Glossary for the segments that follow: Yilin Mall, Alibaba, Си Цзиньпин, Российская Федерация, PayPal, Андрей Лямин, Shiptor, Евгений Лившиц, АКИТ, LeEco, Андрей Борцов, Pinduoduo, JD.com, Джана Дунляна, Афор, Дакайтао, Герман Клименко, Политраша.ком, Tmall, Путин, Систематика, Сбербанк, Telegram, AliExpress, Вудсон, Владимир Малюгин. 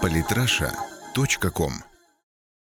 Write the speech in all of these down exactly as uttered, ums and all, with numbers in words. Политраша точка ком.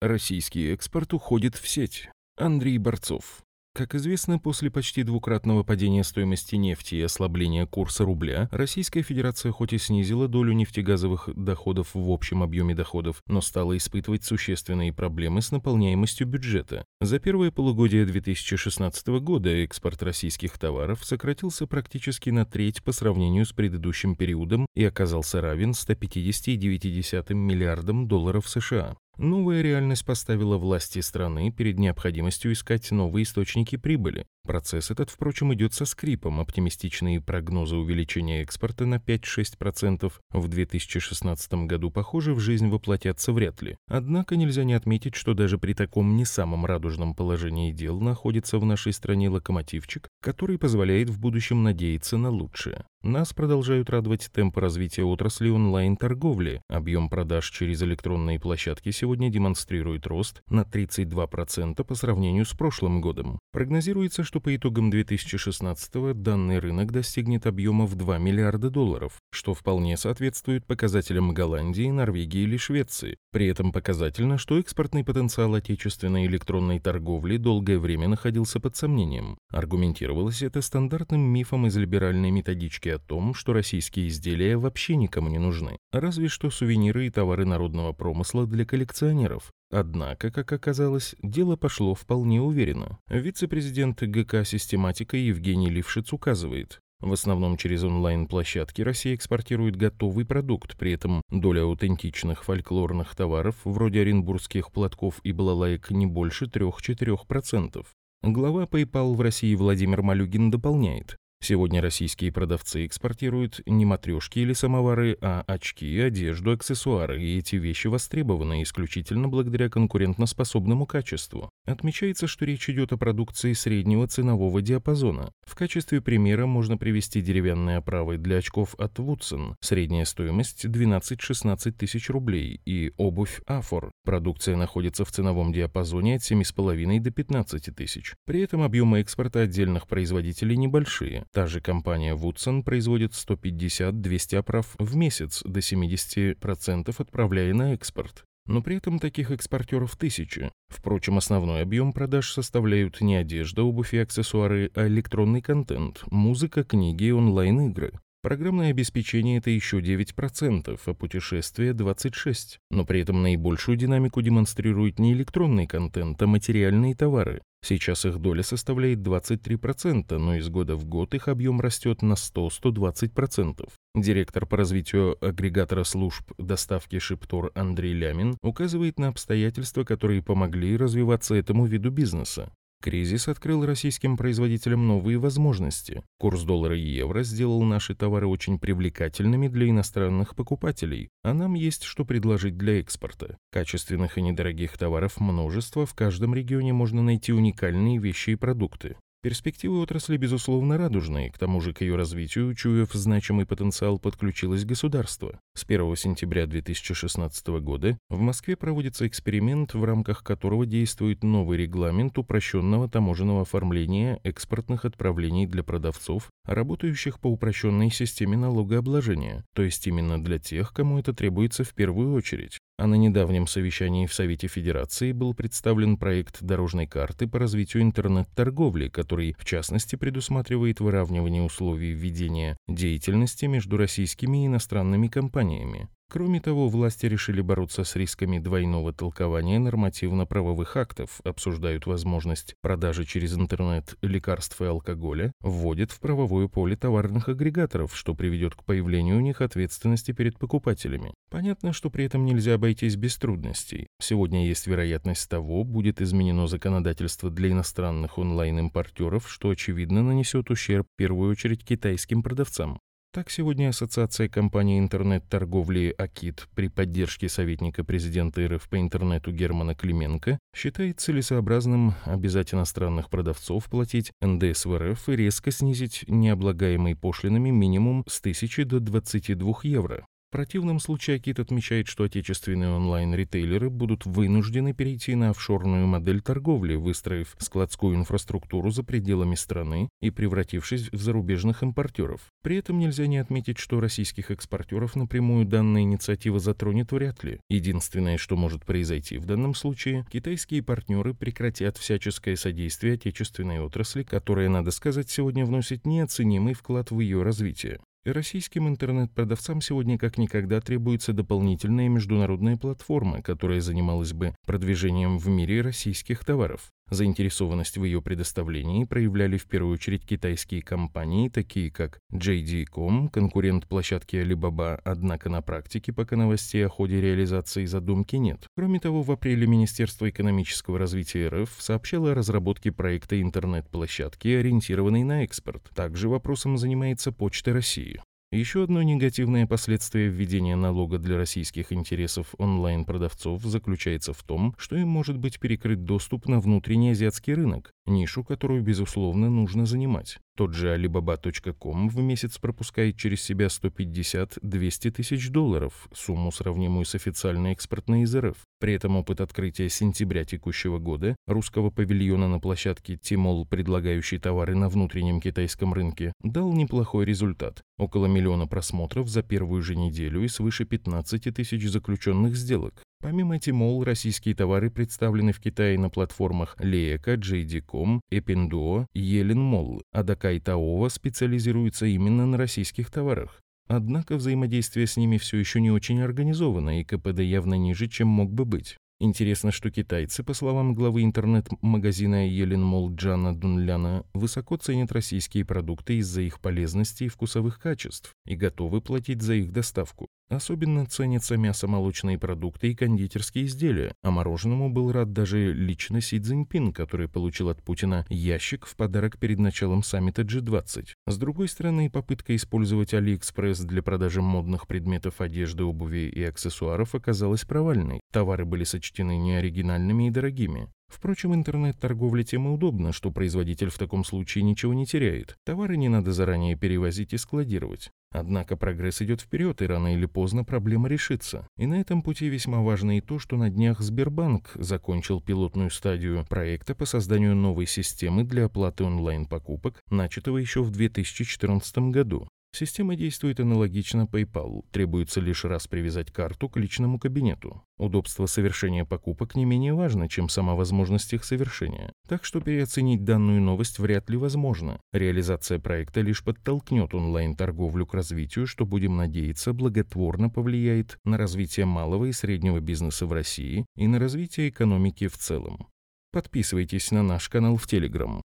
Российский экспорт уходит в сеть. Андрей Борцов. Как известно, после почти двукратного падения стоимости нефти и ослабления курса рубля, Российская Федерация хоть и снизила долю нефтегазовых доходов в общем объеме доходов, но стала испытывать существенные проблемы с наполняемостью бюджета. За первое полугодие две тысячи шестнадцатого года экспорт российских товаров сократился практически на треть по сравнению с предыдущим периодом и оказался равен ста пятидесяти девяти десятым миллиардам долларов США. Новая реальность поставила власти страны перед необходимостью искать новые источники прибыли. Процесс этот, впрочем, идет со скрипом. Оптимистичные прогнозы увеличения экспорта на пять-шесть процентов в две тысячи шестнадцатом году, похоже, в жизнь воплотятся вряд ли. Однако нельзя не отметить, что даже при таком не самом радужном положении дел находится в нашей стране локомотивчик, который позволяет в будущем надеяться на лучшее. Нас продолжают радовать темпы развития отрасли онлайн-торговли. Объем продаж через электронные площадки сегодня демонстрирует рост на тридцать два процента по сравнению с прошлым годом. Прогнозируется, что что по итогам две тысячи шестнадцатого данный рынок достигнет объема в два миллиарда долларов, что вполне соответствует показателям Голландии, Норвегии или Швеции. При этом показательно, что экспортный потенциал отечественной электронной торговли долгое время находился под сомнением. Аргументировалось это стандартным мифом из либеральной методички о том, что российские изделия вообще никому не нужны, разве что сувениры и товары народного промысла для коллекционеров. Однако, как оказалось, дело пошло вполне уверенно. Вице-президент ГК «Систематика» Евгений Лившиц указывает: в основном через онлайн-площадки Россия экспортирует готовый продукт, при этом доля аутентичных фольклорных товаров, вроде оренбургских платков и балалаек, не больше трёх-четырёх процентов. Глава PayPal в России Владимир Малюгин дополняет: сегодня российские продавцы экспортируют не матрешки или самовары, а очки, одежду, аксессуары, и эти вещи востребованы исключительно благодаря конкурентоспособному качеству. Отмечается, что речь идет о продукции среднего ценового диапазона. В качестве примера можно привести деревянные оправы для очков от Вудсон, средняя стоимость двенадцать-шестнадцать тысяч рублей, и обувь Афор. Продукция находится в ценовом диапазоне от семи с половиной до пятнадцати тысяч. При этом объемы экспорта отдельных производителей небольшие. Та же компания Вудсон производит сто пятьдесят-двести оправ в месяц, до семидесяти процентов отправляя на экспорт. Но при этом таких экспортеров тысячи. Впрочем, основной объем продаж составляют не одежда, обувь и аксессуары, а электронный контент, музыка, книги и онлайн-игры. Программное обеспечение – это еще девять процентов, а путешествия – двадцать шесть процентов. Но при этом наибольшую динамику демонстрирует не электронный контент, а материальные товары. Сейчас их доля составляет двадцать три процента, но из года в год их объем растет на сто-сто двадцать процентов. Директор по развитию агрегатора служб доставки Shiptor Андрей Лямин указывает на обстоятельства, которые помогли развиваться этому виду бизнеса. Кризис открыл российским производителям новые возможности. Курс доллара и евро сделал наши товары очень привлекательными для иностранных покупателей, а нам есть что предложить для экспорта. Качественных и недорогих товаров множество, в каждом регионе можно найти уникальные вещи и продукты. Перспективы отрасли, безусловно, радужные, к тому же к ее развитию, учуяв значимый потенциал, подключилось государство. С первого сентября две тысячи шестнадцатого года в Москве проводится эксперимент, в рамках которого действует новый регламент упрощенного таможенного оформления экспортных отправлений для продавцов, работающих по упрощенной системе налогообложения, то есть именно для тех, кому это требуется в первую очередь. А на недавнем совещании в Совете Федерации был представлен проект дорожной карты по развитию интернет-торговли, который, в частности, предусматривает выравнивание условий ведения деятельности между российскими и иностранными компаниями. Кроме того, власти решили бороться с рисками двойного толкования нормативно-правовых актов, обсуждают возможность продажи через интернет лекарств и алкоголя, вводят в правовое поле товарных агрегаторов, что приведет к появлению у них ответственности перед покупателями. Понятно, что при этом нельзя обойтись без трудностей. Сегодня есть вероятность того, будет изменено законодательство для иностранных онлайн-импортеров, что, очевидно, нанесет ущерб в первую очередь китайским продавцам. Так, сегодня Ассоциация компаний интернет-торговли АКИТ при поддержке советника президента РФ по интернету Германа Клименко считает целесообразным обязать иностранных продавцов платить эн дэ эс в эр эф и резко снизить необлагаемый пошлинами минимум с тысячи до двадцати двух евро. В противном случае АКИТ отмечает, что отечественные онлайн-ритейлеры будут вынуждены перейти на офшорную модель торговли, выстроив складскую инфраструктуру за пределами страны и превратившись в зарубежных импортеров. При этом нельзя не отметить, что российских экспортеров напрямую данная инициатива затронет вряд ли. Единственное, что может произойти в данном случае, китайские партнеры прекратят всяческое содействие отечественной отрасли, которая, надо сказать, сегодня вносит неоценимый вклад в ее развитие. Российским интернет-продавцам сегодня как никогда требуется дополнительная международная платформа, которая занималась бы продвижением в мире российских товаров. Заинтересованность в ее предоставлении проявляли в первую очередь китайские компании, такие как джей ди точка ком, конкурент площадки Alibaba, однако на практике пока новостей о ходе реализации задумки нет. Кроме того, в апреле Министерство экономического развития эр эф сообщало о разработке проекта интернет-площадки, ориентированной на экспорт. Также вопросом занимается Почта России. Еще одно негативное последствие введения налога для российских интересов онлайн-продавцов заключается в том, что им может быть перекрыт доступ на внутренний азиатский рынок, нишу, которую, безусловно, нужно занимать. Тот же алибаба точка ком в месяц пропускает через себя сто пятьдесят - двести тысяч долларов, сумму, сравнимую с официальной экспортной из эр эф. При этом опыт открытия сентября текущего года русского павильона на площадке Tmall, предлагающей товары на внутреннем китайском рынке, дал неплохой результат. Около миллиона просмотров за первую же неделю и свыше пятнадцати тысяч заключенных сделок. Помимо Tmall, российские товары представлены в Китае на платформах LeEco, джей ди точка ком, Pinduoduo, Yilin Mall, а Дакайтао специализируется именно на российских товарах. Однако взаимодействие с ними все еще не очень организовано, и ка пэ дэ явно ниже, чем мог бы быть. Интересно, что китайцы, по словам главы интернет-магазина Yilin Mall Джана Дунляна, высоко ценят российские продукты из-за их полезности и вкусовых качеств и готовы платить за их доставку. Особенно ценятся мясо-молочные продукты и кондитерские изделия, а мороженому был рад даже лично Си Цзиньпин, который получил от Путина ящик в подарок перед началом саммита джи двадцать. С другой стороны, попытка использовать AliExpress для продажи модных предметов одежды, обуви и аксессуаров оказалась провальной. Товары были сочтены неоригинальными и дорогими. Впрочем, интернет-торговля тем и удобна, что производитель в таком случае ничего не теряет. Товары не надо заранее перевозить и складировать. Однако прогресс идет вперед, и рано или поздно проблема решится. И на этом пути весьма важно и то, что на днях Сбербанк закончил пилотную стадию проекта по созданию новой системы для оплаты онлайн-покупок, начатого еще в две тысячи четырнадцатом году. Система действует аналогично PayPal, требуется лишь раз привязать карту к личному кабинету. Удобство совершения покупок не менее важно, чем сама возможность их совершения. Так что переоценить данную новость вряд ли возможно. Реализация проекта лишь подтолкнет онлайн-торговлю к развитию, что, будем надеяться, благотворно повлияет на развитие малого и среднего бизнеса в России и на развитие экономики в целом. Подписывайтесь на наш канал в Telegram.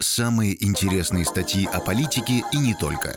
Самые интересные статьи о политике и не только.